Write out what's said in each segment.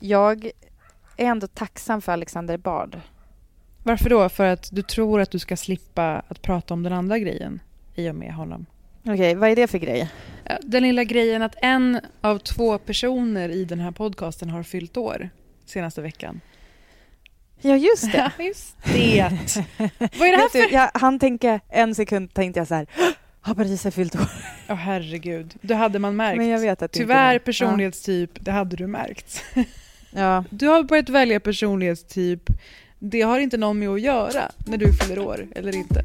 Jag är ändå tacksam för Alexander Bard. Varför då? För att du tror att du ska slippa att prata om den andra grejen i och med honom. Okej, vad är det för grej? Den lilla grejen att en av 2 personer i den här podcasten har fyllt år senaste veckan. Ja, just det. Vad är det här för? Han tänker en sekund, tänkte jag så här. Har Parisa fyllt år? Åh, herregud. Det hade man märkt. Men jag vet att tyvärr personlighetstyp, det hade du märkt. Ja. Du har börjat välja personlighetstyp. Det har inte någon med att göra när du fyller år, eller inte.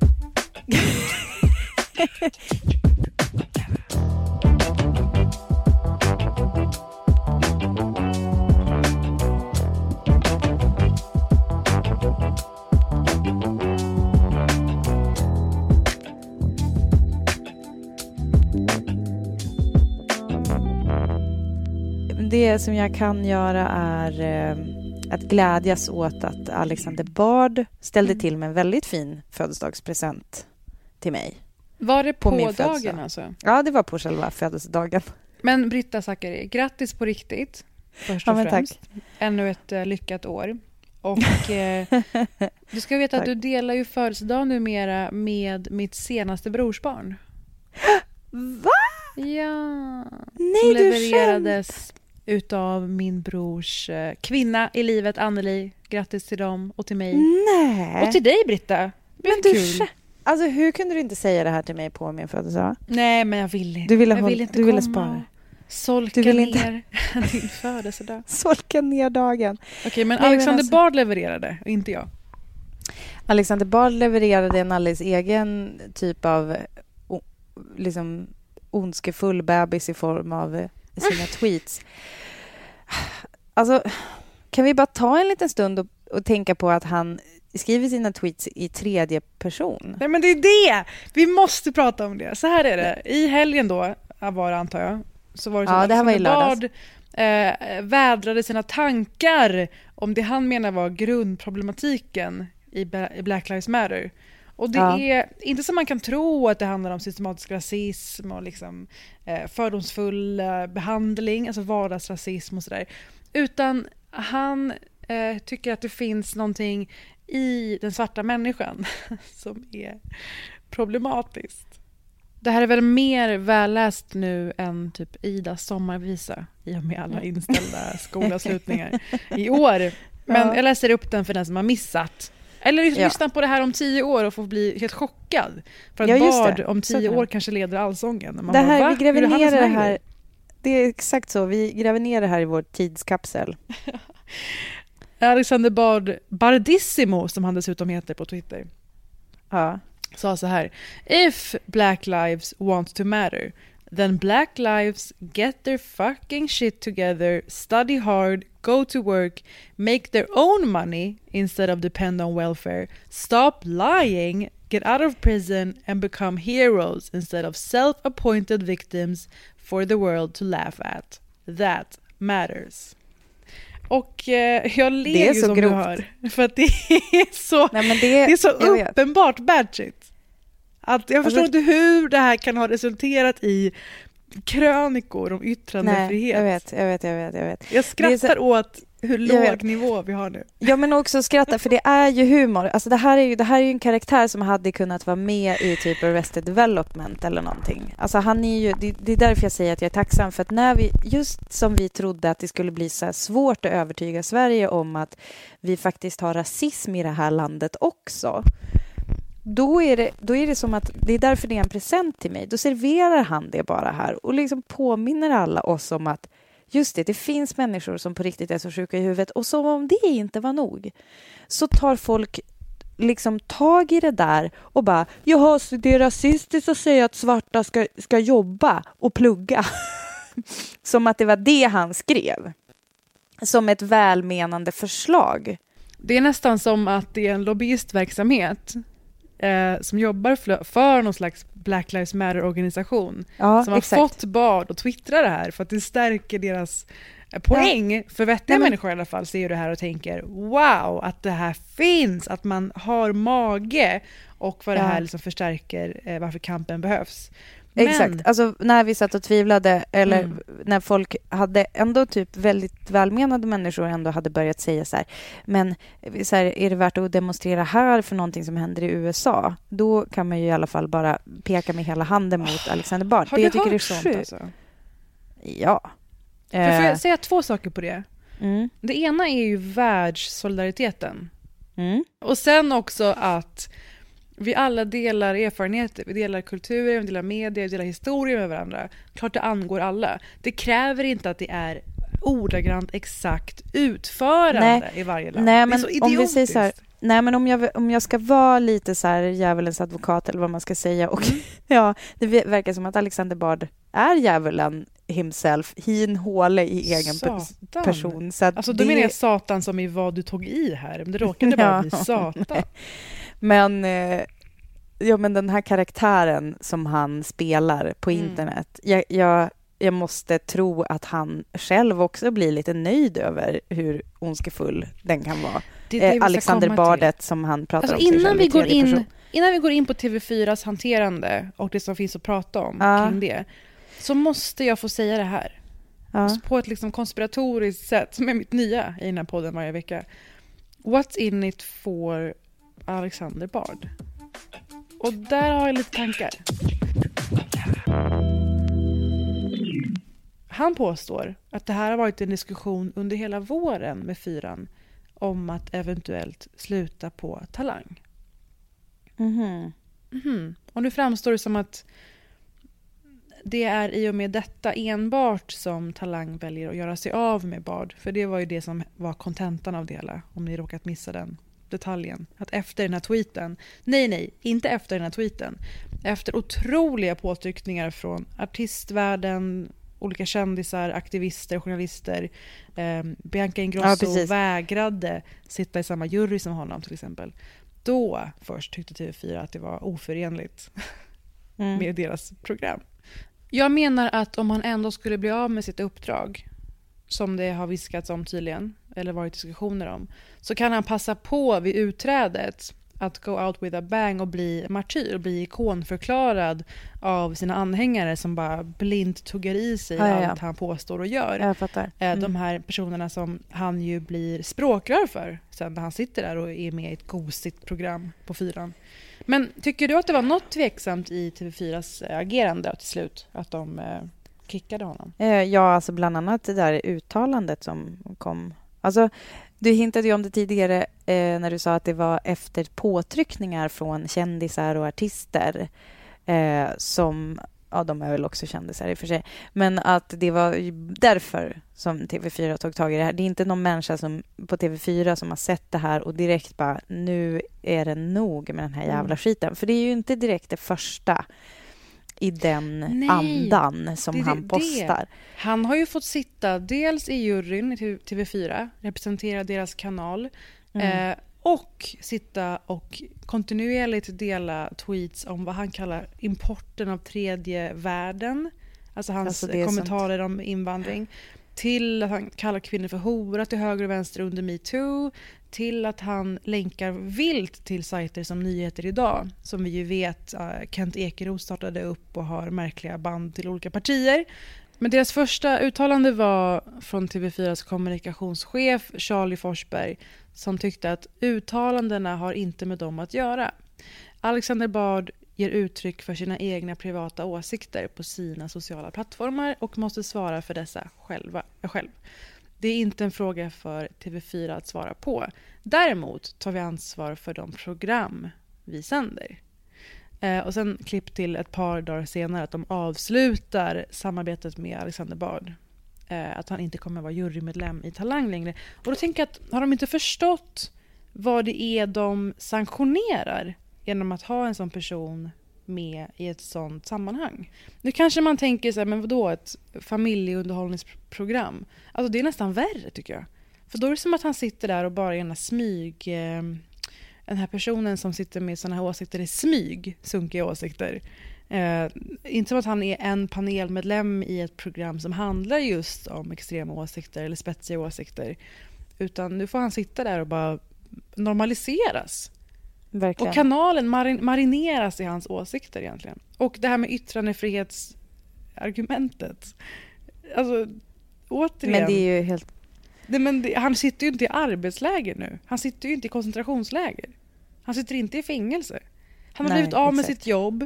Det som jag kan göra är att glädjas åt att Alexander Bard ställde till med en väldigt fin födelsedagspresent till mig. Var det på min dagen alltså? Ja, det var på själva födelsedagen. Men Britta Sackari, grattis på riktigt. Först och främst. Tack. Ännu ett lyckat år. Och du ska veta att du delar ju födelsedag numera med mitt senaste brorsbarn. Va? Ja. Nej, du levererades utav min brors kvinna i livet, Anneli. Grattis till dem och till mig. Nej. Och till dig, Britta. Men du, alltså, hur kunde du inte säga det här till mig på min födelsedag? Nej, men jag ville inte. Du ville spara. Solka du ville ner din födelsedag. Solka ner dagen. Okej, men Alexander Bard levererade, inte jag. Alexander Bard levererade en alldeles egen typ av liksom ondskefull bebis i form av sina tweets. Alltså, kan vi bara ta en liten stund och tänka på att han skriver sina tweets i tredje person? Nej, men det är det! Vi måste prata om det. Så här är det. I helgen då, var det, antar jag, så var det så att Alexander Bard vädrade sina tankar om det han menar var grundproblematiken i Black Lives Matter. Och det är inte som man kan tro, att det handlar om systematisk rasism och liksom fördomsfull behandling, alltså vardagsrasism och sådär. Utan han tycker att det finns någonting i den svarta människan som är problematiskt. Det här är väl mer välläst nu än typ Idas sommarvisa i och med alla inställda skolavslutningar i år. Men jag läser upp den för den som har missat. Eller lyssna på det här om 10 år och få bli helt chockad. För att Bard om 10 år kanske leder allsången. Man vi gräver ner det här. Det är exakt så. Vi gräver ner det här i vår tidskapsel. Alexander Bardissimo, som han dessutom heter på Twitter, sa så här: If black lives want to matter, then black lives get their fucking shit together, study hard, go to work, make their own money instead of depend on welfare, stop lying, get out of prison and become heroes instead of self-appointed victims for the world to laugh at. That matters. Och jag ler ju som grovt. Du hör. För att det är så, nej, men det är så uppenbart bad shit. Att jag förstår inte hur det här kan ha resulterat i krönikor om yttrandefrihet. Nej, jag vet. Jag skrattar åt hur låg nivå vi har nu. Ja, men också skratta, för det är ju humor. Alltså det här är ju en karaktär som hade kunnat vara med i typ Rested Development eller någonting. Alltså han är ju, det är därför jag säger att jag är tacksam för att när vi, just som vi trodde att det skulle bli så här svårt att övertyga Sverige om att vi faktiskt har rasism i det här landet också. Då är det som att det är därför det är en present till mig. Då serverar han det bara här och liksom påminner alla oss om att just det finns människor som på riktigt är så sjuka i huvudet, och som om det inte var nog så tar folk liksom tag i det där och bara, jaha, så det är rasistiskt att säga att svarta ska jobba och plugga. Som att det var det han skrev. Som ett välmenande förslag. Det är nästan som att det är en lobbyistverksamhet som jobbar för någon slags Black Lives Matter-organisation, ja, som har fått barn och twittra det här för att det stärker deras poäng. Ja. För vettiga människor i alla fall ser ju det här och tänker, wow, att det här finns, att man har mage, och vad det här liksom förstärker varför kampen behövs. Men... Exakt, alltså när vi satt och tvivlade eller när folk hade ändå typ väldigt välmenande människor ändå hade börjat säga så här, men så här, är det värt att demonstrera här för någonting som händer i USA? Då kan man ju i alla fall bara peka med hela handen mot Alexander Bard. Har du hört sånt alltså? Ja. Får jag säga två saker på det? Mm. Det ena är ju världssolidariteten. Mm. Och sen också att vi alla delar erfarenheter, vi delar kulturer, vi delar medier, vi delar historier med varandra. Klart det angår alla. Det kräver inte att det är ordagrant exakt utförande i varje land. Nej, men det är så idiotiskt. Om vi säger så här, nej, men om jag ska vara lite så här djävulens advokat eller vad man ska säga, och ja, det verkar som att Alexander Bard är djävulen himself, hin håle i egen person. Så att alltså, då menar jag satan som i vad du tog i här. Men det råkade bara bli satan. Nej. Men, ja, men den här karaktären som han spelar på internet, jag måste tro att han själv också blir lite nöjd över hur ondskefull den kan vara. Det Alexander Bardet till, som han pratar alltså, om. Innan vi går in på TV4s hanterande och det som finns att prata om kring det, så måste jag få säga det här. På ett liksom konspiratoriskt sätt, som är mitt nya i den här podden varje vecka. What's in it for Alexander Bard. Och där har jag lite tankar. Han påstår att det här har varit en diskussion under hela våren med fyran om att eventuellt sluta på Talang. Och nu framstår det som att det är i och med detta enbart som Talang väljer att göra sig av med Bard. För det var ju det som var kontentan av det hela, om ni råkat missa den detaljen, att efter den här tweeten, inte efter den här tweeten, efter otroliga påtryckningar från artistvärlden, olika kändisar, aktivister, journalister, Bianca Ingrosso vägrade sitta i samma jury som honom till exempel, då först tyckte TV4 att det var oförenligt med deras program. Jag menar att om han ändå skulle bli av med sitt uppdrag, som det har viskats om tydligen eller varit diskussioner om, så kan han passa på vid utträdet att go out with a bang och bli martyr, bli ikonförklarad av sina anhängare som bara blint tuggar i sig allt han påstår och gör. Jag fattar. De här personerna som han ju blir språkrör för sen när han sitter där och är med i ett gosigt program på fyran. Men tycker du att det var något tveksamt i TV4s agerande till slut, att de kickade honom? Ja, alltså bland annat det där uttalandet som kom. Alltså, du hintade ju om det tidigare när du sa att det var efter påtryckningar från kändisar och artister som, ja, de är väl också kändisar i och för sig, men att det var därför som TV4 tog tag i det här. Det är inte någon människa som, på TV4 som har sett det här och direkt bara, nu är det nog med den här jävla skiten. För det är ju inte direkt det första i den andan som han postar. Han har ju fått sitta dels i juryn i TV4, representera deras kanal, och sitta och kontinuerligt dela tweets om vad han kallar importen av tredje världen. Alltså hans kommentarer om invandring. till att han kallar kvinnor för hora till höger och vänster under MeToo, till att han länkar vilt till sajter som Nyheter Idag, som vi ju vet Kent Ekeroth startade upp och har märkliga band till olika partier. Men deras första uttalande var från TV4s kommunikationschef Charlie Forsberg, som tyckte att uttalandena har inte med dem att göra. Alexander Bard ger uttryck för sina egna privata åsikter på sina sociala plattformar och måste svara för dessa själv. Det är inte en fråga för TV4 att svara på. Däremot tar vi ansvar för de program vi sänder. Och sen klipp till ett par dagar senare att de avslutar samarbetet med Alexander Bard. Att han inte kommer vara jurymedlem i Talang längre. Och då tänker jag att har de inte förstått vad det är de sanktionerar genom att ha en sån person med i ett sånt sammanhang? Nu kanske man tänker så här, men vadå, ett familjeunderhållningsprogram? Alltså det är nästan värre tycker jag. För då är det som att han sitter där och bara gärna smyg... Den här personen som sitter med sådana här åsikter i smyg, sunkiga åsikter. Inte som att han är en panelmedlem i ett program som handlar just om extrema åsikter eller spetsiga åsikter. Utan nu får han sitta där och bara normaliseras. Verkligen. Och kanalen marineras i hans åsikter egentligen. Och det här med yttrandefrihetsargumentet. Alltså, återigen. Men det är ju helt... Nej, men han sitter ju inte i arbetsläger nu. Han sitter ju inte i koncentrationsläger. Han sitter inte i fängelse. Han har blivit av med sitt jobb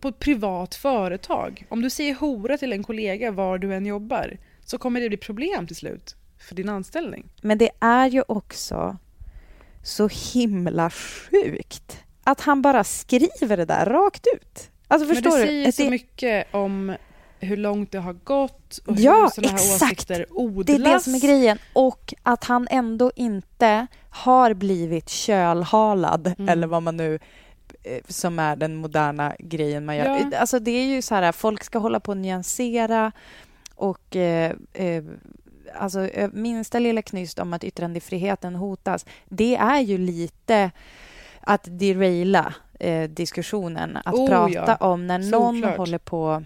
på ett privat företag. Om du säger hora till en kollega var du än jobbar, så kommer det bli problem till slut för din anställning. Men det är ju också så himla sjukt att han bara skriver det där rakt ut. Alltså, förstår men det säger du? Så mycket om... hur långt det har gått och hur sådana här åsikter odlas. Det är det som är grejen. Och att han ändå inte har blivit kölhalad eller vad man nu, som är den moderna grejen man gör. Ja. Alltså det är ju så här, folk ska hålla på och nyansera och alltså minsta lilla knyst om att yttrandefriheten hotas. Det är ju lite att deraila diskussionen. Att prata om när någon håller på.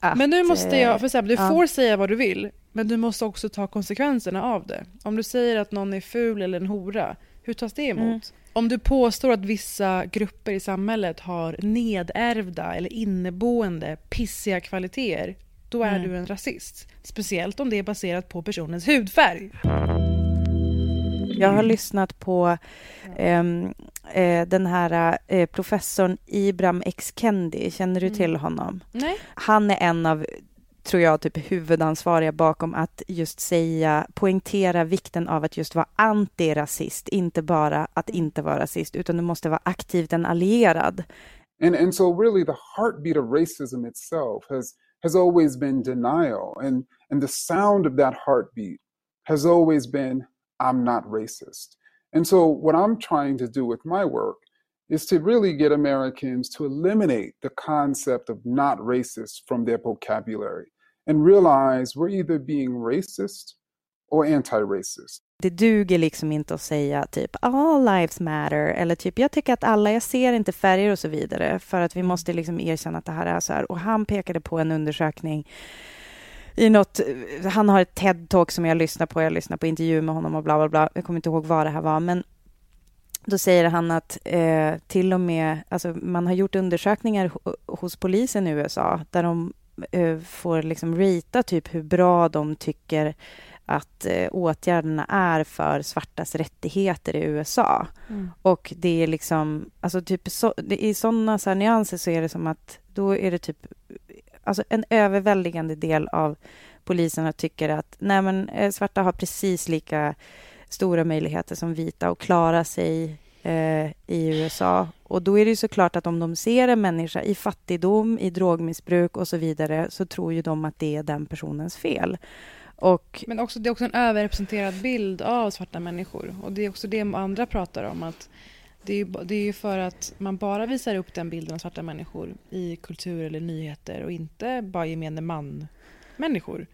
Att, men nu måste jag, för exempel, du får säga vad du vill, men du måste också ta konsekvenserna av det. Om du säger att någon är ful eller en hora, hur tas det emot? Om du påstår att vissa grupper i samhället har nedärvda eller inneboende pissiga kvaliteter, då är du en rasist. Speciellt om det är baserat på personens hudfärg. Jag har lyssnat på den här professorn Ibram X Kendi. Känner du till honom? Nej. Han är en av, tror jag, typ huvudansvariga bakom att just poängtera vikten av att just vara antirasist. Inte bara att inte vara rasist, utan du måste vara aktivt en allierad. And so really the heartbeat of racism itself has always been denial. And the sound of that heartbeat has always been I'm not racist. And so what I'm trying to do with my work is to really get Americans to eliminate the concept of not racist from their vocabulary and realize we're either being racist or anti-racist. Det duger liksom inte att säga typ all lives matter eller typ jag tycker att alla, jag ser inte färger och så vidare, för att vi måste liksom erkänna att det här är så här. Och han pekade på en undersökning i något, han har ett TED-talk som jag lyssnar på intervju med honom och bla bla bla. Jag kommer inte ihåg vad det här var, men då säger han att till och med, alltså, man har gjort undersökningar hos polisen i USA där de får liksom rita typ hur bra de tycker att åtgärderna är för svartas rättigheter i USA. Och det är liksom, alltså typ i sådana så här nyanser så är det som att då är det typ, alltså en överväldigande del av poliserna tycker att nej, men svarta har precis lika stora möjligheter som vita att klara sig i USA. Och då är det ju såklart att om de ser en människa i fattigdom, i drogmissbruk och så vidare, så tror ju de att det är den personens fel. Och, men också, det är också en överrepresenterad bild av svarta människor. Och det är också det andra pratar om, att det är ju för att man bara visar upp den bilden av svarta människor i kultur eller nyheter och inte bara gemene man-människor.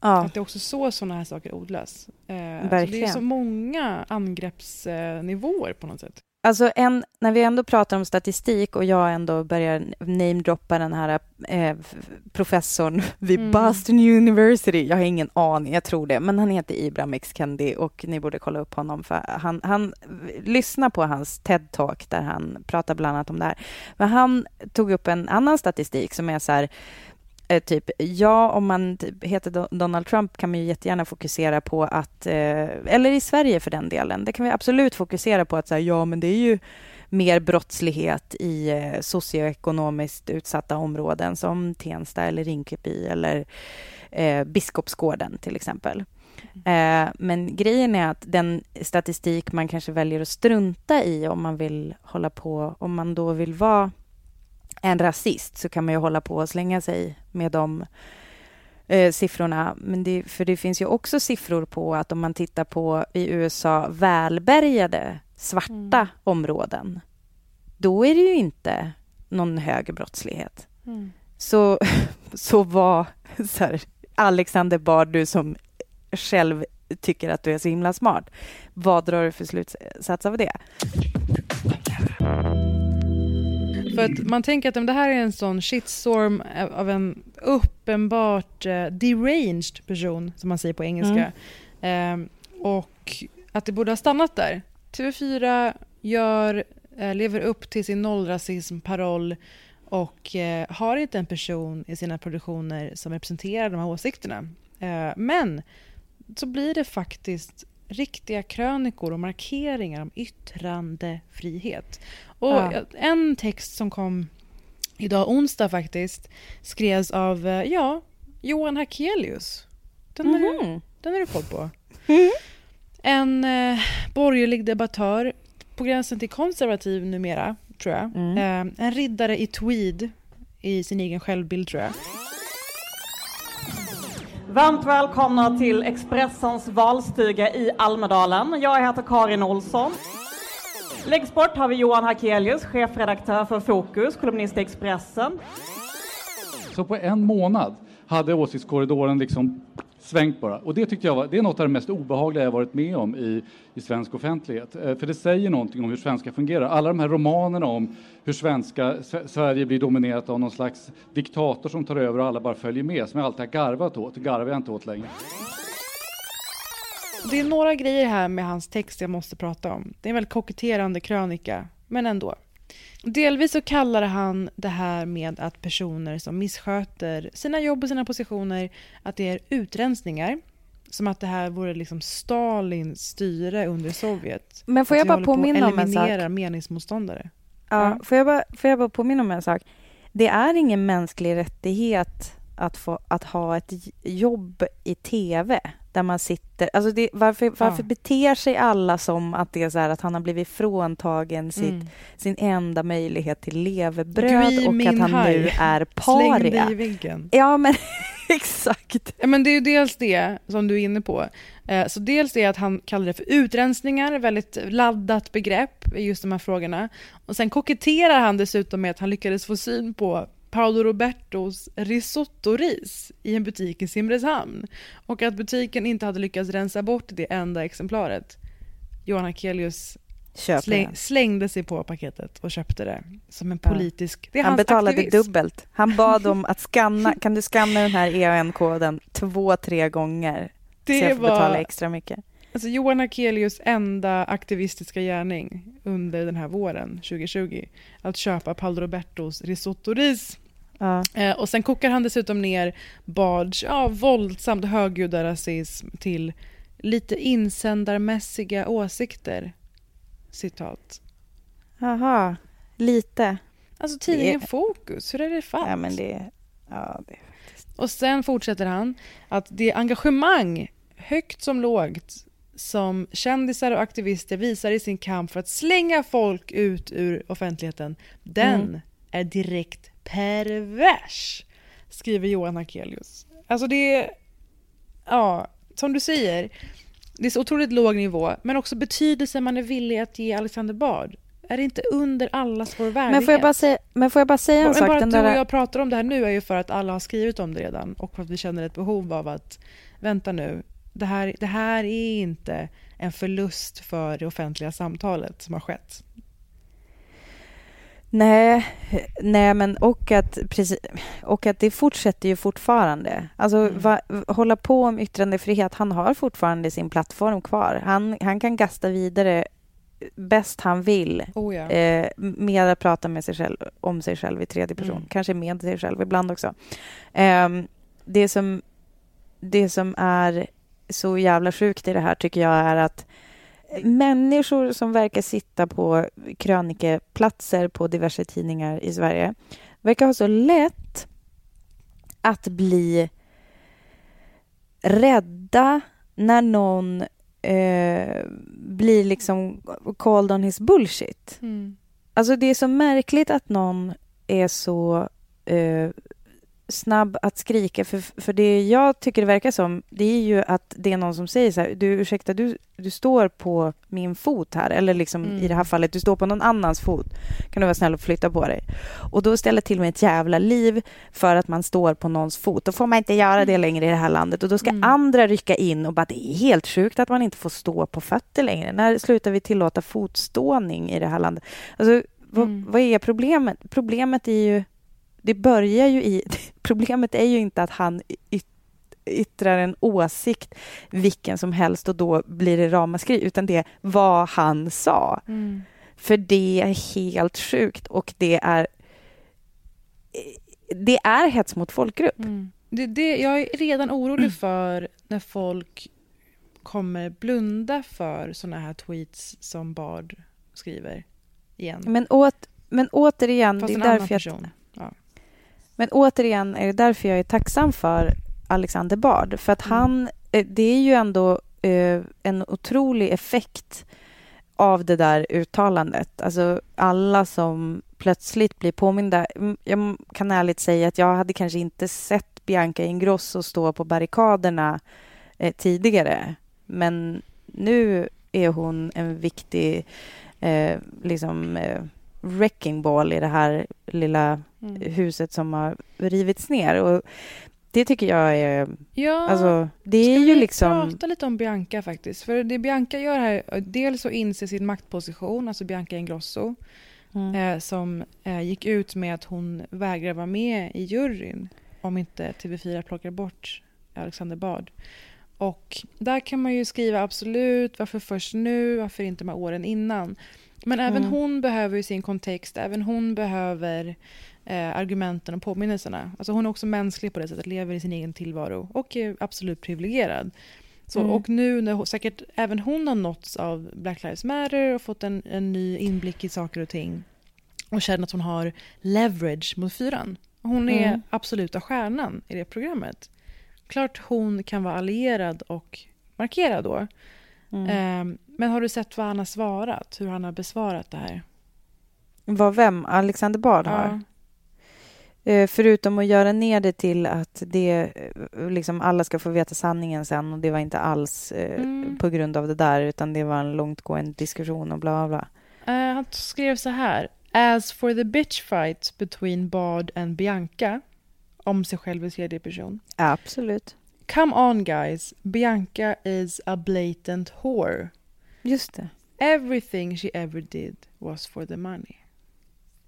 Ja. Att det är också sådana här saker odlas. Så det är så många angreppsnivåer på något sätt. Alltså när vi ändå pratar om statistik och jag ändå börjar namedroppa den här professorn vid Boston University. Jag har ingen aning, jag tror det. Men han heter Ibram X Kendi och ni borde kolla upp honom. För han lyssnar på hans TED-talk där han pratar bland annat om det här. Men han tog upp en annan statistik som är så här... Typ, ja, om man heter Donald Trump kan man ju jättegärna fokusera på att, eller i Sverige för den delen, det kan vi absolut fokusera på att så här, ja men det är ju mer brottslighet i socioekonomiskt utsatta områden som Tensta eller Rinkeby eller Biskopsgården till exempel. Men grejen är att den statistik man kanske väljer att strunta i om man vill hålla på, om man då vill vara en rasist, så kan man ju hålla på och slänga sig med de siffrorna. Men för det finns ju också siffror på att om man tittar på i USA välbärgade svarta områden, då är det ju inte någon hög brottslighet. Mm. Så var så här, Alexander Bard, du som själv tycker att du är så himla smart, vad drar du för slutsats av det? För att man tänker att det här är en sån shitstorm av en uppenbart deranged person, som man säger på engelska. Och att det borde ha stannat där. TV4 lever upp till sin nollrasism-paroll och har inte en person i sina produktioner som representerar de här åsikterna. Men så blir det faktiskt riktiga krönikor och markeringar om yttrandefrihet. Och en text som kom idag onsdag faktiskt skrevs av Johan Hakelius. Den är du koll på. En borgerlig debattör på gränsen till konservativ numera, tror jag. En riddare i tweed i sin egen självbild, tror jag. Varmt välkomna till Expressens valstuga i Almedalen. Jag heter Karin Olsson. Längst bort har vi Johan Hakelius, chefredaktör för Fokus, kolumnist i Expressen. Så på en månad hade åsiktskorridoren liksom svängt bara. Och det tyckte jag var, det är något av det mest obehagliga jag varit med om i svensk offentlighet. För det säger någonting om hur svenska fungerar. Alla de här romanerna om hur Sverige blir dominerat av någon slags diktator som tar över och alla bara följer med. Som jag alltid har garvat åt. Det garvar jag inte åt längre. Det är några grejer här med hans text jag måste prata om. Det är en väldigt koketterande krönika, men ändå. Delvis så kallar han det här med att personer som missköter sina jobb och sina positioner, att det är utrensningar. Som att det här vore liksom Stalins styre under Sovjet. Men får jag bara påminna om en sak? Eliminera meningsmotståndare. Ja. Får jag bara påminna om en sak? Det är ingen mänsklig rättighet att ha ett jobb i TV där man sitter. Alltså varför beter sig alla som att det är så här att han har blivit fråntagen sin enda möjlighet till levebröd och att han nu är paria. Ja, men exakt. Ja, men det är ju dels det som du är inne på. Så dels det att han kallar det för utrensningar, väldigt laddat begrepp i just de här frågorna. Och sen koketterar han dessutom med att han lyckades få syn på Paolo Robertos risottoris i en butik i Simrishamn. Och att butiken inte hade lyckats rensa bort det enda exemplaret. Johan Hakelius slängde sig på paketet och köpte det som en politisk... Det är han betalade aktivism. Dubbelt. Han bad om att skanna... Kan du skanna den här EAN-koden 2-3 gånger? Det så jag får betala extra mycket. Alltså Johan Hakelius enda aktivistiska gärning under den här våren 2020. Att köpa Paolo Robertos risottoris. Och sen kokar han dessutom ner Bards våldsamt högljudda rasism till lite insändarmässiga åsikter. Citat. Aha, lite. Alltså tidningen Fokus, hur är det fallet? Ja, men det är faktiskt... Och sen fortsätter han att det är engagemang, högt som lågt, som kändisar och aktivister visar i sin kamp för att slänga folk ut ur offentligheten. Den är direkt pervers, skriver Johan Hakelius. Alltså det är, som du säger, det är så otroligt låg nivå, men också betydelsen man är villig att ge Alexander Bard. Är det inte under allas vår värdighet? Men får jag bara säga en sak? Bara att du och jag pratar om det här nu är ju för att alla har skrivit om det redan och för att vi känner ett behov av att vänta nu. Det här är inte en förlust för det offentliga samtalet som har skett. Nej, men och att det fortsätter ju fortfarande. Alltså hålla på om yttrandefrihet, han har fortfarande sin plattform kvar. Han kan gasta vidare bäst han vill. Oh ja. Med att prata med sig själv, om sig själv i tredje person. Kanske med sig själv ibland också. Det som är så jävla sjukt i det här tycker jag är att människor som verkar sitta på krönikeplatser på diverse tidningar i Sverige verkar ha så lätt att bli rädda när någon blir liksom called on his bullshit. Alltså det är så märkligt att någon är så snabb att skrika för det jag tycker det verkar som, det är ju att det är någon som säger så här, du ursäkta, du står på min fot här, eller liksom i det här fallet, du står på någon annans fot, kan du vara snäll och flytta på dig, och då ställer till med ett jävla liv för att man står på någons fot. Då får man inte göra det längre i det här landet, och då ska andra rycka in och bara, det är helt sjukt att man inte får stå på fötter längre. När slutar vi tillåta fotståning i det här landet? Alltså, vad är problemet? Problemet är ju, det börjar ju i, problemet är ju inte att han yttrar en åsikt vilken som helst och då blir det ramaskri, utan det är vad han sa. För det är helt sjukt, och det är hets mot folkgrupp. Jag är redan orolig för när folk kommer blunda för såna här tweets som Bard skriver igen. Men återigen, fast det är en annan person. Men återigen är det därför jag är tacksam för Alexander Bard. För att han, det är ju ändå en otrolig effekt av det där uttalandet. Alltså alla som plötsligt blir påminda. Jag kan ärligt säga att jag hade kanske inte sett Bianca Ingrosso stå på barrikaderna tidigare. Men nu är hon en viktig wrecking ball i det här lilla huset som har rivits ner, och det tycker jag är... Ja, alltså, det är ju liksom... Ska vi prata lite om Bianca faktiskt? För det Bianca gör här, dels så inser sin maktposition, alltså Bianca Ingrosso som gick ut med att hon vägrar vara med i juryn om inte TV4 plockar bort Alexander Bard. Och där kan man ju skriva absolut, varför först nu, varför inte de här åren innan? Men även hon behöver ju sin kontext. Även hon behöver argumenten och påminnelserna. Alltså hon är också mänsklig på det sättet. Lever i sin egen tillvaro. Och är absolut privilegierad. Så, och nu när säkert även hon har nåtts av Black Lives Matter. Och fått en ny inblick i saker och ting. Och känner att hon har leverage mot fyran. Hon är absoluta stjärnan i det programmet. Klart hon kan vara allierad och markerad då. Men har du sett vad han har svarat? Hur han har besvarat det här? Vem? Alexander Bard har? Förutom att göra ner det till att det, liksom, alla ska få veta sanningen sen, och det var inte alls på grund av det där, utan det var en långtgående diskussion och bla bla. Han skrev så här: As for the bitch fight between Bard and Bianca, om sig själv i tredje person. Absolut. Come on guys, Bianca is a blatant whore. Just det. Everything she ever did was for the money.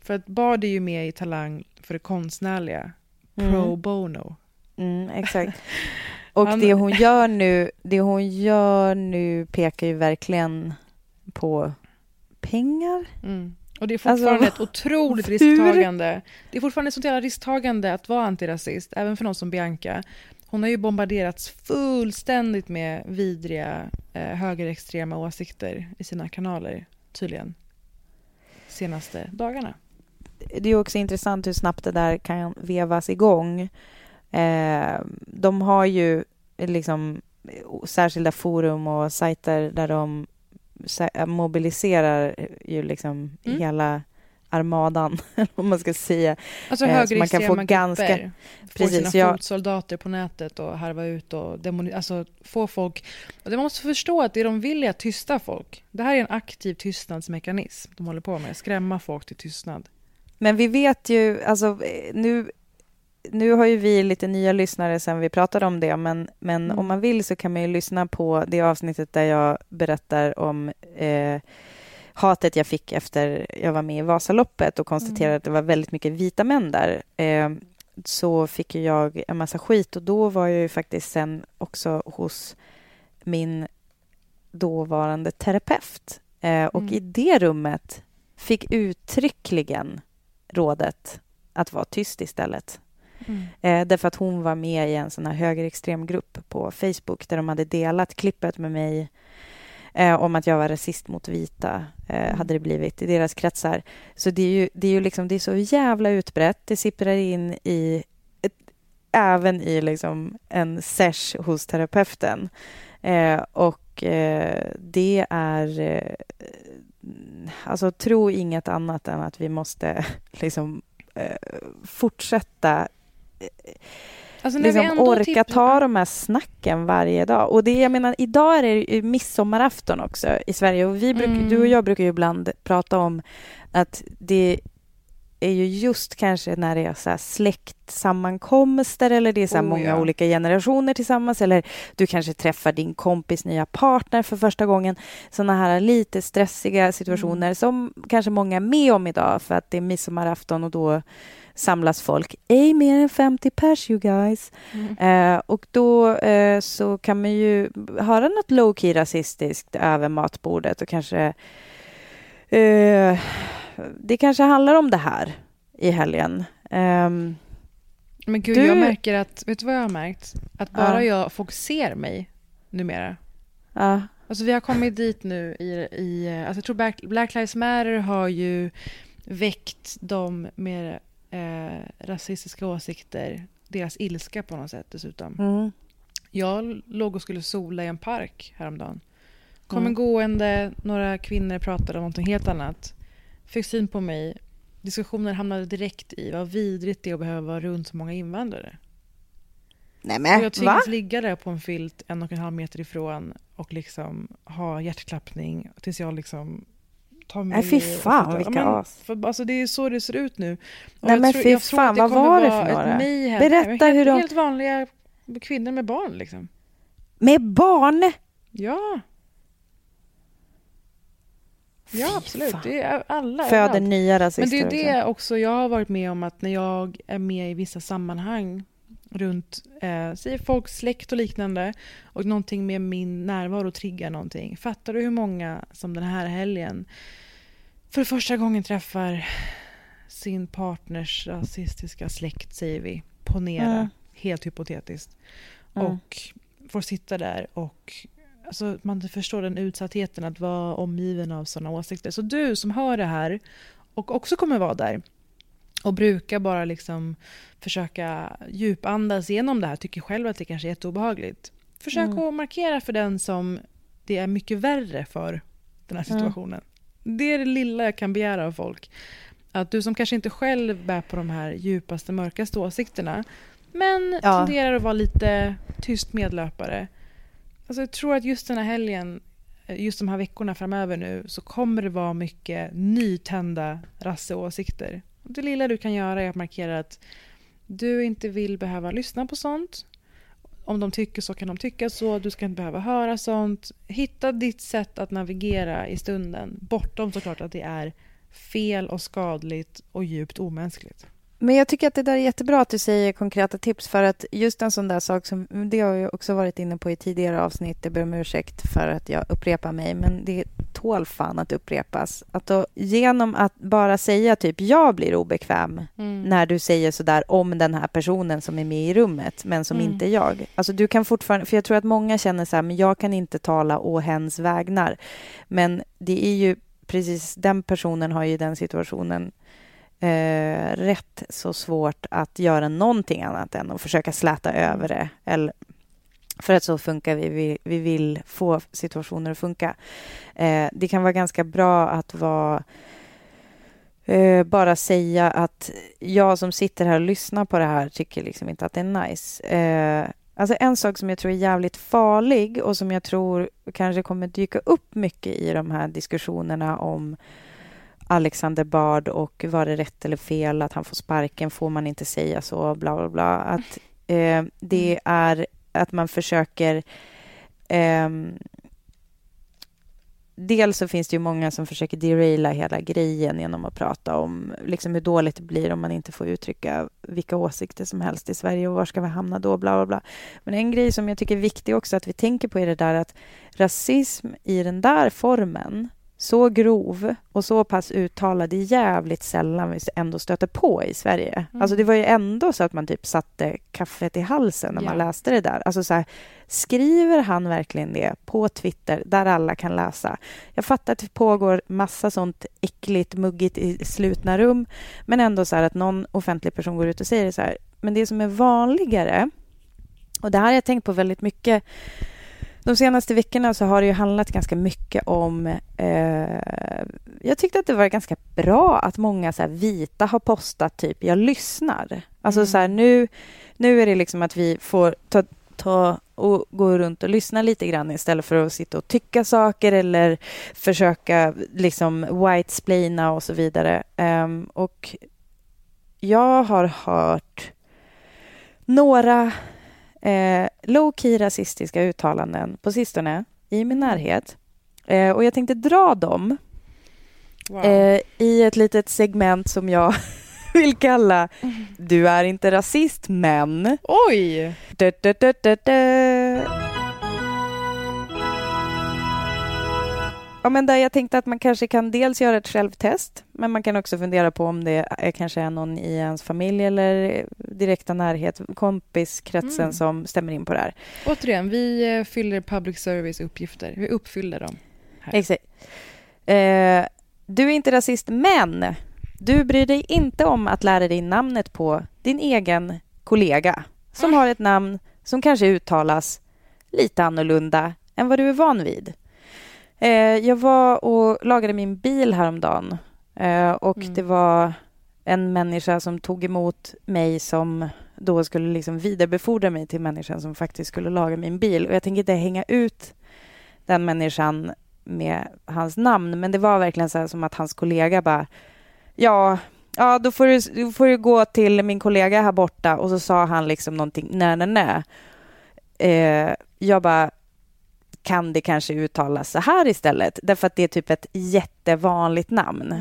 För att Bard är ju med i Talang för det konstnärliga. Pro bono. Exakt. Och det hon gör nu pekar ju verkligen på pengar. Och det är fortfarande ett otroligt risktagande. Det är fortfarande ett sånt jävla risktagande att vara antirasist, även för någon som Bianca. Hon har ju bombarderats fullständigt med vidriga högerextrema åsikter i sina kanaler, tydligen, senaste dagarna. Det är också intressant hur snabbt det där kan vevas igång. De har ju liksom särskilda forum och sajter där de mobiliserar ju liksom hela armadan, om man ska säga. Alltså man kan få ganska... Precis, sina fotsoldater på nätet och harva ut och alltså få folk... Och man måste förstå att det de vill är att tysta folk. Det här är en aktiv tystnadsmekanism de håller på med. Skrämma folk till tystnad. Men vi vet ju... Alltså, nu har ju vi lite nya lyssnare sen vi pratade om det, men om man vill så kan man ju lyssna på det avsnittet där jag berättar om hatet jag fick efter jag var med i Vasaloppet och konstaterade att det var väldigt mycket vita män där, så fick jag en massa skit. Och då var jag ju faktiskt sen också hos min dåvarande terapeut. Och i det rummet fick uttryckligen rådet att vara tyst istället. Därför att hon var med i en sån här högerextrem grupp på Facebook där de hade delat klippet med mig om att jag var rasist mot vita, hade det blivit i deras kretsar. Så det är ju liksom, det är så jävla utbrett. Det sipprar in i även i liksom en sesh hos terapeuten. Det är alltså, tro inget annat än att vi måste liksom fortsätta alltså, liksom orka ta de här snacken varje dag. Och det, jag menar, idag är det midsommarafton också i Sverige, och vi du och jag brukar ju ibland prata om att det är ju just kanske när det är så här släktsammankomster, eller det är så här många olika generationer tillsammans, eller du kanske träffar din kompis nya partner för första gången. Såna här lite stressiga situationer som kanske många är med om idag för att det är midsommarafton och då samlas folk. Ej mer än 50 pers, you guys. Och då så kan man ju höra något low-key rasistiskt över matbordet och kanske... det kanske handlar om det här i helgen. Men gud, jag märker att, vet du vad jag har märkt? Att bara jag fokuserar mig numera. Alltså vi har kommit dit nu alltså jag tror Black Lives Matter har ju väckt de mer rasistiska åsikter, deras ilska på något sätt dessutom. Jag låg och skulle sola i en park häromdagen. Kom en gående, några kvinnor pratade om någonting helt annat. Fick syn på mig. Diskussioner hamnade direkt i vad vidrigt det är att behöva vara runt så många invandrare. Nej, men, jag tvingas ligga där på en filt 1,5 meter ifrån och liksom ha hjärtklappning tills jag liksom tar mig... Nej, fy fan, vilka as. Alltså, det är så det ser ut nu. Och nej, men fy fan, vad var det för några? Berätta hur de... Helt vanliga kvinnor med barn liksom. Med barn? Ja. Ja, absolut. Det är alla. Föder nya rasister. Men det är det också jag har varit med om, att när jag är med i vissa sammanhang runt folks släkt och liknande, och någonting med min närvaro triggar någonting. Fattar du hur många som den här helgen för första gången träffar sin partners rasistiska släkt, säger vi, ponera, helt hypotetiskt. Och får sitta där och... Alltså, man förstår den utsattheten att vara omgiven av sådana åsikter. Så du som hör det här och också kommer vara där och brukar bara liksom försöka djupandas igenom det här, tycker själv att det kanske är jätteobehagligt. Försök att markera för den som det är mycket värre för den här situationen. Det är det lilla jag kan begära av folk. Att du som kanske inte själv bär på de här djupaste, mörkaste åsikterna, men tenderar att vara lite tyst medlöpare. Alltså jag tror att just den här helgen, just de här veckorna framöver nu, så kommer det vara mycket nytända rasseåsikter. Det lilla du kan göra är att markera att du inte vill behöva lyssna på sånt. Om de tycker så kan de tycka så. Du ska inte behöva höra sånt. Hitta ditt sätt att navigera i stunden. Bortom såklart att det är fel och skadligt och djupt omänskligt. Men jag tycker att det där är jättebra att du säger konkreta tips, för att just en sån där sak som, det har jag också varit inne på i tidigare avsnitt, jag ber om ursäkt för att jag upprepar mig, men det tål fan att upprepas. Att då, genom att bara säga typ jag blir obekväm när du säger sådär om den här personen som är med i rummet men som inte är jag. Alltså du kan fortfarande, för jag tror att många känner så här, men jag kan inte tala å hens vägnar. Men det är ju precis, den personen har ju den situationen rätt så svårt att göra någonting annat än att försöka släta över det, eller, för att så funkar vi vill få situationer att funka. Det kan vara ganska bra att vara bara säga att jag som sitter här och lyssnar på det här tycker liksom inte att det är nice. Alltså en sak som jag tror är jävligt farlig och som jag tror kanske kommer dyka upp mycket i de här diskussionerna om Alexander Bard och var det rätt eller fel att han får sparken, får man inte säga så, bla bla bla, att det är att man försöker dels så finns det ju många som försöker deraila hela grejen genom att prata om liksom hur dåligt det blir om man inte får uttrycka vilka åsikter som helst i Sverige och var ska vi hamna då, bla bla bla. Men en grej som jag tycker är viktig också att vi tänker på är det där att rasism i den där formen, så grov och så pass uttalad, det är jävligt sällan vi ändå stöter på i Sverige. Mm. Alltså det var ju ändå så att man typ satte kaffet i halsen när man läste det där. Alltså så här, skriver han verkligen det på Twitter där alla kan läsa? Jag fattar att det pågår massa sånt äckligt, muggigt i slutna rum, men ändå så här att någon offentlig person går ut och säger det så här. Men det som är vanligare, och det här har jag tänkt på väldigt mycket de senaste veckorna, så har det ju handlat ganska mycket om... jag tyckte att det var ganska bra att många så här vita har postat typ jag lyssnar. Alltså så här, nu är det liksom att vi får ta och gå runt och lyssna lite grann istället för att sitta och tycka saker eller försöka liksom whitesplaina och så vidare. Och jag har hört några... low-key rasistiska uttalanden på sistone i min närhet. Och jag tänkte dra dem i ett litet segment som jag vill kalla Du är inte rasist, men... Oj! Ja, men där jag tänkte att man kanske kan dels göra ett självtest, men man kan också fundera på om det är kanske någon i ens familj eller direkta närhet, kompiskretsen som stämmer in på det här. Återigen, vi fyller public service uppgifter. Vi uppfyller dem. Exakt. Du är inte rasist, men du bryr dig inte om att lära dig namnet på din egen kollega som har ett namn som kanske uttalas lite annorlunda än vad du är van vid. Jag var och lagade min bil häromdagen och det var en människa som tog emot mig som då skulle liksom vidarebefordra mig till människan som faktiskt skulle laga min bil. Och jag tänker inte hänga ut den människan med hans namn, men det var verkligen så här som att hans kollega bara ja då får du gå till min kollega här borta, och så sa han liksom någonting nej. Jag bara, kan det kanske uttalas så här istället? Därför att det är typ ett jättevanligt namn.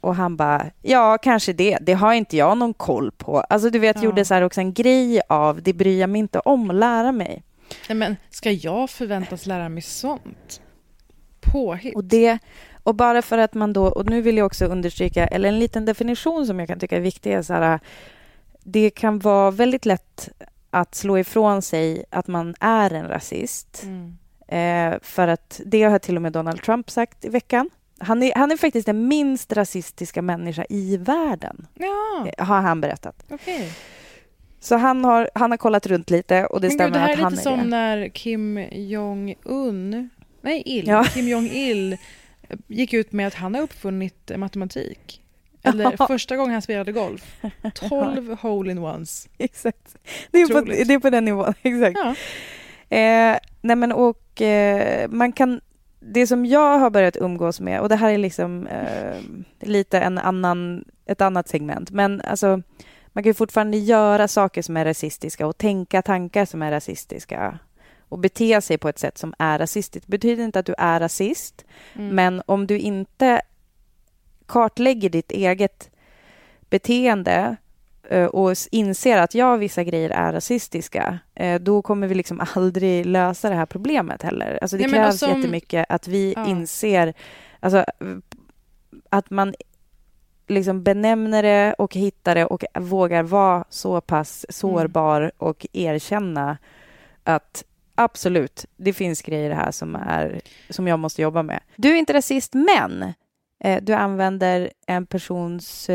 Och han bara, ja kanske det. Det har inte jag någon koll på. Alltså du vet, gjorde så här också en grej av, det bryr jag mig inte om, lära mig. Nej, men ska jag förväntas lära mig sånt? Påhitt. Och bara för att man då, och nu vill jag också understryka, eller en liten definition som jag kan tycka är viktig är så här, det kan vara väldigt lätt att slå ifrån sig att man är en rasist. För att det har till och med Donald Trump sagt i veckan. Han är faktiskt den minst rasistiska människa i världen. Ja. Har han berättat. Okay. Så han har kollat runt lite och det stämmer att han är det. Det här är lite som när Kim Jong-il gick ut med att han har uppfunnit matematik. Eller första gången han spelade golf. 12 hole-in-ones. Exakt. Det är på den nivån. Exakt. Ja. Nej men och man kan... Det som jag har börjat umgås med, och det här är liksom lite ett annat segment. Men alltså, man kan ju fortfarande göra saker som är rasistiska och tänka tankar som är rasistiska. Och bete sig på ett sätt som är rasistiskt. Det betyder inte att du är rasist. Men om du inte... kartlägger ditt eget beteende och inser att vissa grejer är rasistiska, då kommer vi liksom aldrig lösa det här problemet heller. Alltså det krävs jättemycket att vi inser, alltså, att man liksom benämner det och hittar det och vågar vara så pass sårbar och erkänna att absolut, det finns grejer här som jag måste jobba med. Du är inte rasist, men du använder en persons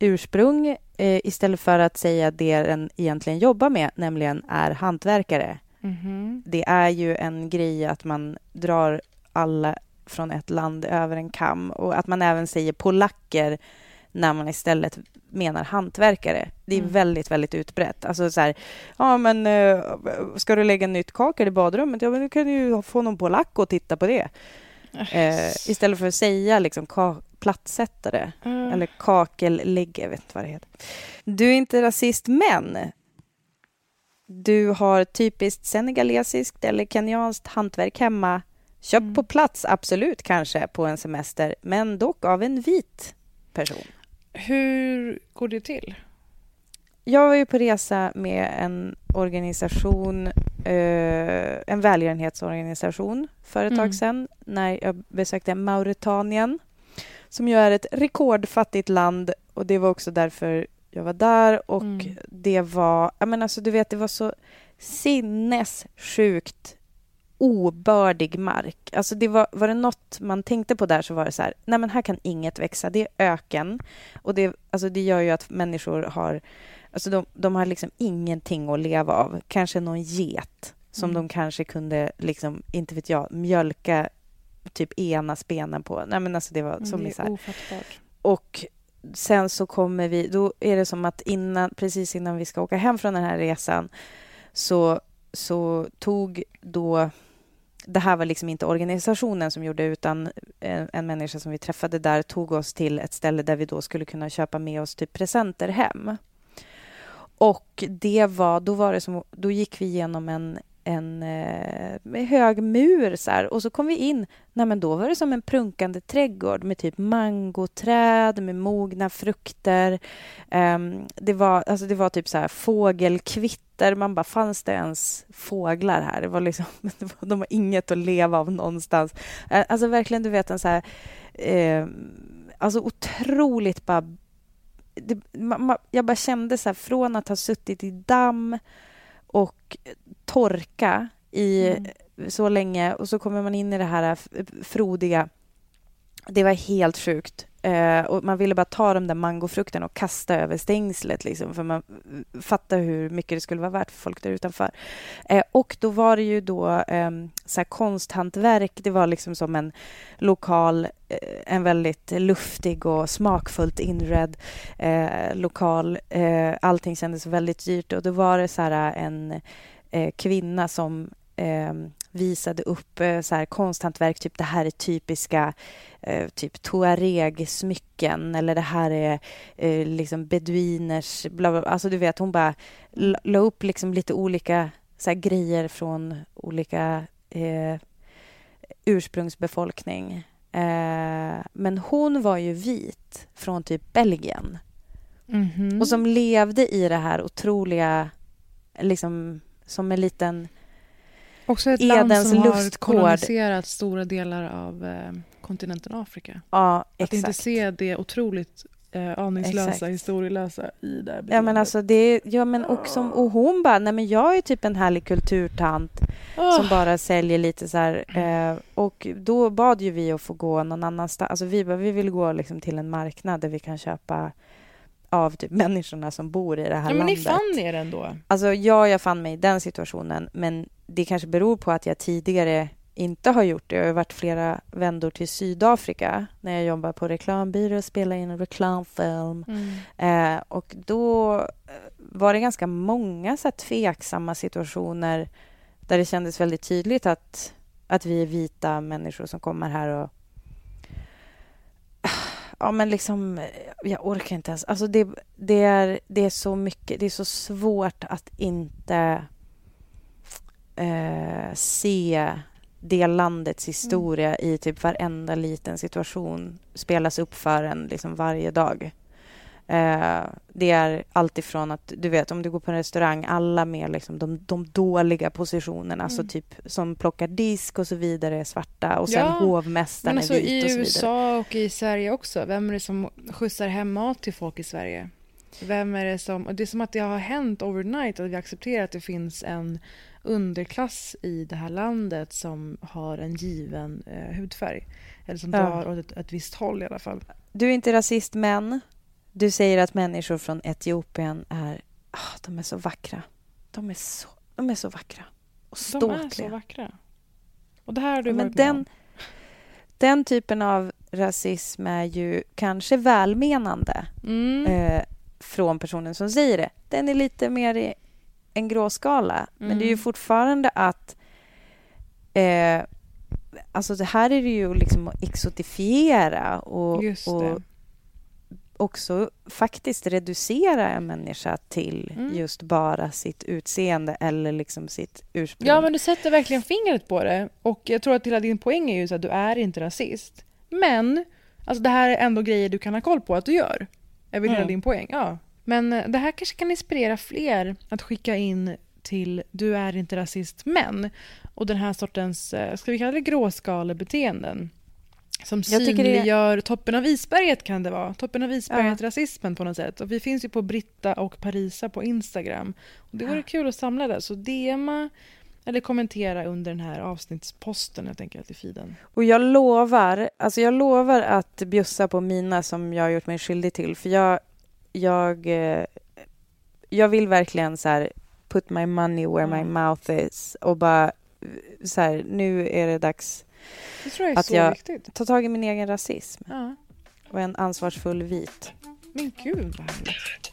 ursprung istället för att säga det den egentligen jobbar med, nämligen är hantverkare. Mm-hmm. Det är ju en grej att man drar alla från ett land över en kam, och att man även säger polacker när man istället menar hantverkare. Det är väldigt, väldigt utbrett. Alltså så här, ska du lägga nytt kakel i badrummet? Ja, men du kan ju få någon polack och titta på det. Istället för att säga liksom plattsättare eller kakellägge, vet inte vad det heter. Du är inte rasist, men du har typiskt senegalesiskt eller kenyanskt hantverk hemma. Köpt på plats, absolut, kanske på en semester, men dock av en vit person. Hur går det till? Jag var ju på resa med en organisation, en välgörenhetsorganisation för ett tag sedan när jag besökte Mauritanien, som ju är ett rekordfattigt land, och det var också därför jag var där, och det var, jag menar, alltså, du vet, det var så sinnessjukt obördig mark. Alltså det var det något man tänkte på där, så var det så här, nej men här kan inget växa, det är öken, och det, alltså det gör ju att människor har, alltså de har liksom ingenting att leva av, kanske någon get som de kanske kunde, liksom, inte vet jag, mjölka typ ena spenen på. Nej men alltså det var som det är ofattbart. Och sen så kommer vi, då är det som att precis innan vi ska åka hem från den här resan, så tog då, det här var liksom inte organisationen som gjorde, utan en människa som vi träffade där tog oss till ett ställe där vi då skulle kunna köpa med oss typ presenter hem. Och det var, då gick vi igenom en hög mur så här, och så kom vi in, nej men då var det som en prunkande trädgård med typ mangoträd med mogna frukter, det var typ så här fågelkvitter, man bara, fanns det ens fåglar här? Det var liksom, de har inget att leva av någonstans, alltså verkligen, du vet, en så här alltså otroligt bara jag bara kände så här, från att ha suttit i damm och torka i så länge, och så kommer man in i det här frodiga. Det var helt sjukt. Och man ville bara ta de där mangofrukterna och kasta över stängslet, liksom, för man fattar hur mycket det skulle vara värt för folk där utanför. Och då var det ju då så här konsthantverk. Det var liksom som en lokal, en väldigt luftig och smakfullt inredd lokal. Allting kändes väldigt dyrt, och då var det så här en kvinna som visade upp så här konsthantverk, typ det här är typiska typ tuareg-smycken, eller det här är liksom beduiners, bla bla, alltså du vet, hon bara la upp liksom lite olika så här grejer från olika ursprungsbefolkning, men hon var ju vit från typ Belgien och som levde i det här otroliga, liksom, som en liten också ett Edens land som har koloniserat stora delar av kontinenten Afrika. Ja, exakt. Att inte se det otroligt aningslösa, historielösa i det här. Ja, men alltså det, ja, men också, och hon bara, nej men jag är typ en härlig kulturtant som bara säljer lite så här, och då bad ju vi att få gå någon annanstans. Alltså vi vill gå liksom till en marknad där vi kan köpa av typ människorna som bor i det här landet. Men ni fann er ändå. Alltså jag fann mig i den situationen, men det kanske beror på att jag tidigare inte har gjort det. Jag har varit flera vändor till Sydafrika när jag jobbar på reklambyrå och spelar in en reklamfilm. Och då var det ganska många så här tveksamma situationer där det kändes väldigt tydligt att vi är vita människor som kommer här och ja, men liksom, jag orkar inte ens. Alltså det är så mycket, det är så svårt att inte se det landets historia i typ varenda liten situation spelas upp för en, liksom, varje dag. Det är alltifrån att, du vet, om du går på en restaurang, alla med liksom de dåliga positionerna, så typ som plockar disk och så vidare är svarta, och sen hovmästaren alltså är vit och så vidare. I USA och i Sverige också, vem är det som skjutsar hem mat till folk i Sverige? Vem är det som, och det är som att det har hänt overnight att vi accepterar att det finns en underklass i det här landet som har en given hudfärg, eller som drar åt ett visst håll i alla fall. Du är inte rasist, men du säger att människor från Etiopien de är så vackra. De är så vackra. Och ståtliga. De är så vackra. Och det här har du varit med om. Den typen av rasism är ju kanske välmenande från personen som säger det. Den är lite mer i en gråskala. Men det är ju fortfarande att alltså det här är det ju liksom att exotifiera och också faktiskt reducera en människa till just bara sitt utseende eller liksom sitt ursprung. Ja, men du sätter verkligen fingret på det. Och jag tror att hela din poäng är ju att du är inte rasist. Men alltså, det här är ändå grejer du kan ha koll på att du gör. Jag vill hela din poäng, ja. Men det här kanske kan inspirera fler att skicka in till du är inte rasist men. Och den här sortens, ska vi kalla det gråskalebeteenden. Som synliggör toppen av isberget kan det vara. Toppen av isberget, rasismen på något sätt. Och vi finns ju på Britta och Parisa på Instagram. Och det vore kul att samla det. Så DMa eller kommentera under den här avsnittsposten, jag tänker, att i feeden. Och jag lovar att bjussa på mina som jag har gjort mig skyldig till. För jag vill verkligen så här put my money where my mouth is. Och bara så här, nu är det dags. Det tror jag är att så jag viktigt. Tar tag i min egen rasism. Ja. Och en ansvarsfull vit. Men gud, vad härligt.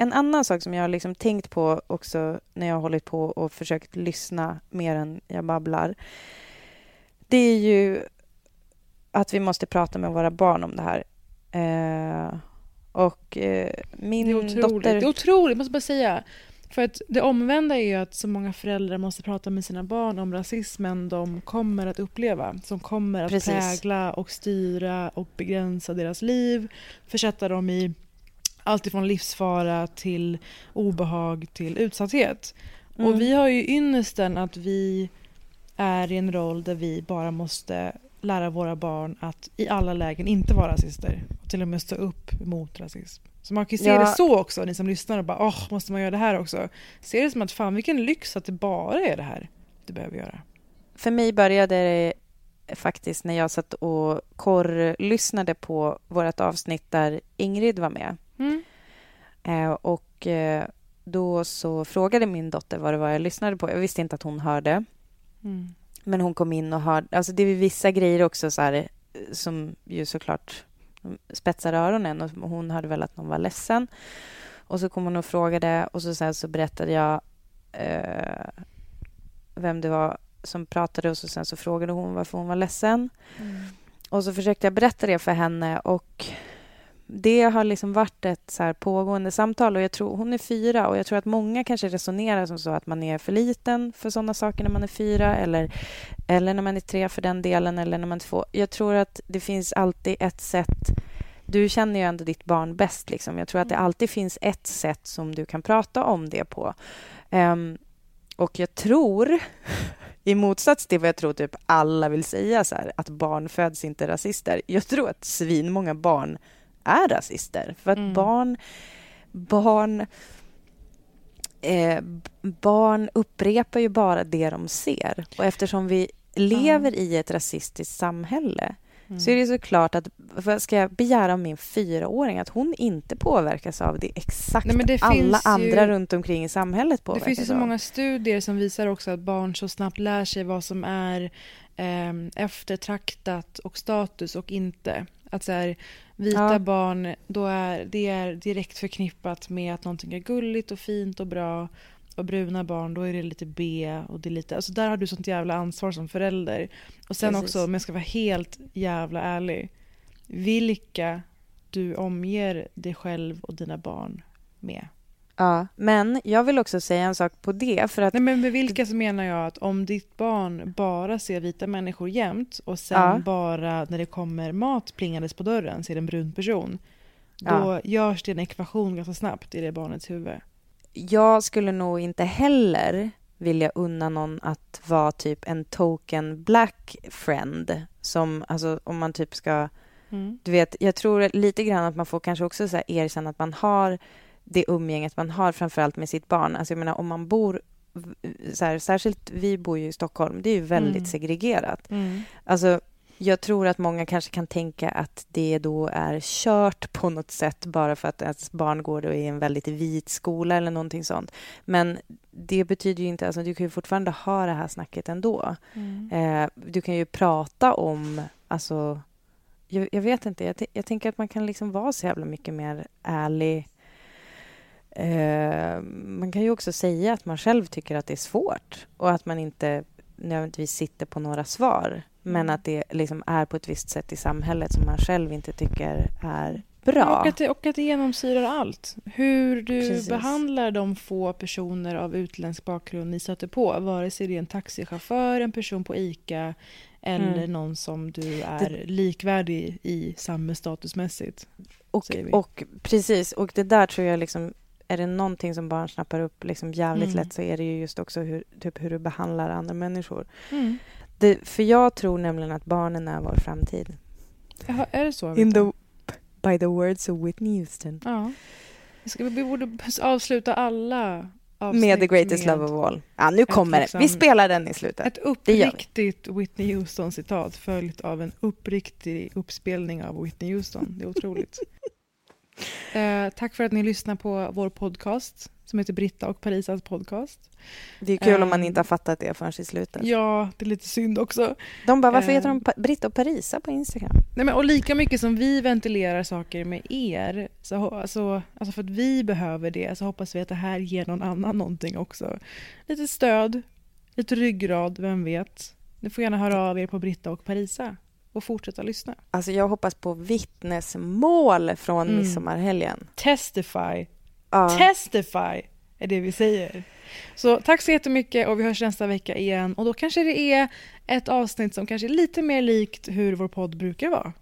En annan sak som jag har liksom tänkt på också när jag har hållit på och försökt lyssna mer än jag babblar, det är ju att vi måste prata med våra barn om det här. Min dotter... Det är otroligt, måste bara säga. För att det omvända är ju att så många föräldrar måste prata med sina barn om rasismen de kommer att uppleva. Som kommer att prägla och styra och begränsa deras liv. Försätta dem i allt ifrån livsfara till obehag till utsatthet. Mm. Och vi har ju ynnesten att vi är i en roll där vi bara måste lära våra barn att i alla lägen inte vara rasister. Och till och med stå upp mot rasism. Så man kan ju se det så också, ni som lyssnar och bara, måste man göra det här också? Ser det som att fan vilken lyx att det bara är det här du behöver göra. För mig började det faktiskt när jag satt och lyssnade på vårt avsnitt där Ingrid var med. Mm. Och då så frågade min dotter vad det var jag lyssnade på. Jag visste inte att hon hörde. Mm. Men hon kom in och hörde. Alltså det är vissa grejer också så här, som ju såklart spetsade öronen, och hon hörde väl att någon var ledsen. Och så kom hon och frågade, och så sen så berättade jag vem det var som pratade, och så sen så frågade hon varför hon var ledsen. Mm. Och så försökte jag berätta det för henne, och det har liksom varit ett så här pågående samtal, och jag tror hon är 4, och jag tror att många kanske resonerar som så att man är för liten för sådana saker när man är 4 eller när man är 3 för den delen, eller när man är 2. Jag tror att det finns alltid ett sätt. Du känner ju ändå ditt barn bäst liksom. Jag tror att det alltid finns ett sätt som du kan prata om det på. Och jag tror i motsats till vad jag tror typ alla vill säga så här, att barn föds inte rasister. Jag tror att svinmånga barn är rasister. För att barn upprepar ju bara det de ser. Och eftersom vi lever i ett rasistiskt samhälle så är det såklart att, vad ska jag begära av min 4-åring? Att hon inte påverkas av det exakt. Nej, men det alla andra runt omkring i samhället påverkas. Det finns ju så många studier som visar också att barn så snabbt lär sig vad som är eftertraktat och status och inte. Att så här, vita barn, då är direkt förknippat med att någonting är gulligt och fint och bra. Och bruna barn, då är det lite B och det är lite... Alltså där har du sånt jävla ansvar som förälder. Och sen också, om jag ska vara helt jävla ärlig, vilka du omger dig själv och dina barn med. Ja, men jag vill också säga en sak på det. För att... Nej, men med vilka så menar jag att om ditt barn bara ser vita människor jämt och sen bara när det kommer mat plingandes på dörren ser en brun person, då görs det en ekvation ganska snabbt i det barnets huvud. Jag skulle nog inte heller vilja unna någon att vara typ en token black friend. Som, alltså, om man typ ska... Mm. Du vet, jag tror lite grann att man får kanske också så här erkänna att man har det umgänget man har, framförallt med sitt barn. Alltså jag menar, om man bor så här, särskilt vi bor ju i Stockholm, det är ju väldigt segregerat. Mm. Alltså jag tror att många kanske kan tänka att det då är kört på något sätt bara för att ens barn går då i en väldigt vit skola eller någonting sånt. Men det betyder ju inte, alltså du kan ju fortfarande ha det här snacket ändå. Mm. Du kan ju prata om, alltså jag vet inte, jag tänker att man kan liksom vara så jävla mycket mer ärlig. Man kan ju också säga att man själv tycker att det är svårt och att man inte nödvändigtvis sitter på några svar, men att det liksom är på ett visst sätt i samhället som man själv inte tycker är bra. Och att det genomsyrar allt. Hur du behandlar de få personer av utländsk bakgrund ni satte på, vare sig det är en taxichaufför, en person på ICA eller någon som du är likvärdig i samhällsstatusmässigt. Och precis, och det där tror jag liksom, är det någonting som barn snappar upp liksom jävligt lätt, så är det ju just också hur du behandlar andra människor. Mm. Det, för jag tror nämligen att barnen är vår framtid. Jaha, är det så? By the words of Whitney Houston. Ja. Vi borde avsluta alla avsnitt med The Greatest Love of All. Ja, nu kommer liksom, det. Vi spelar den i slutet. Ett uppriktigt Whitney Houston-citat följt av en uppriktig uppspelning av Whitney Houston. Det är otroligt. Tack för att ni lyssnar på vår podcast som heter Britta och Parisas podcast. Det är kul om man inte har fattat det förrän i slutet. Ja, det är lite synd också. De bara, varför heter de Britta och Parisa på Instagram? Nej, men, och lika mycket som vi ventilerar saker med er, så för att vi behöver det, så hoppas vi att det här ger någon annan någonting också. Lite stöd, lite ryggrad, vem vet. Ni får gärna höra av er på Britta och Parisa och fortsätta lyssna. Alltså jag hoppas på vittnesmål från midsommarhelgen. Testify. Ja. Testify är det vi säger. Så tack så jättemycket och vi hörs nästa vecka igen. Och då kanske det är ett avsnitt som kanske är lite mer likt hur vår podd brukar vara.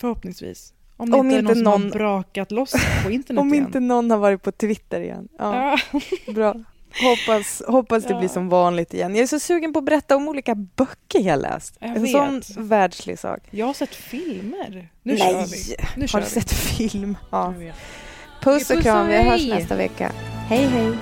Förhoppningsvis. Om inte någon har brakat loss på internet. Om inte någon har varit på Twitter igen. Ja. Bra. Hoppas det blir som vanligt igen. Jag är så sugen på att berätta om olika böcker jag läst. En sån världslig sak. Jag har sett filmer. Nu kör vi. Har du sett film? Ja. Puss och kram, vi hörs nästa vecka. Hej, hej.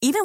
Even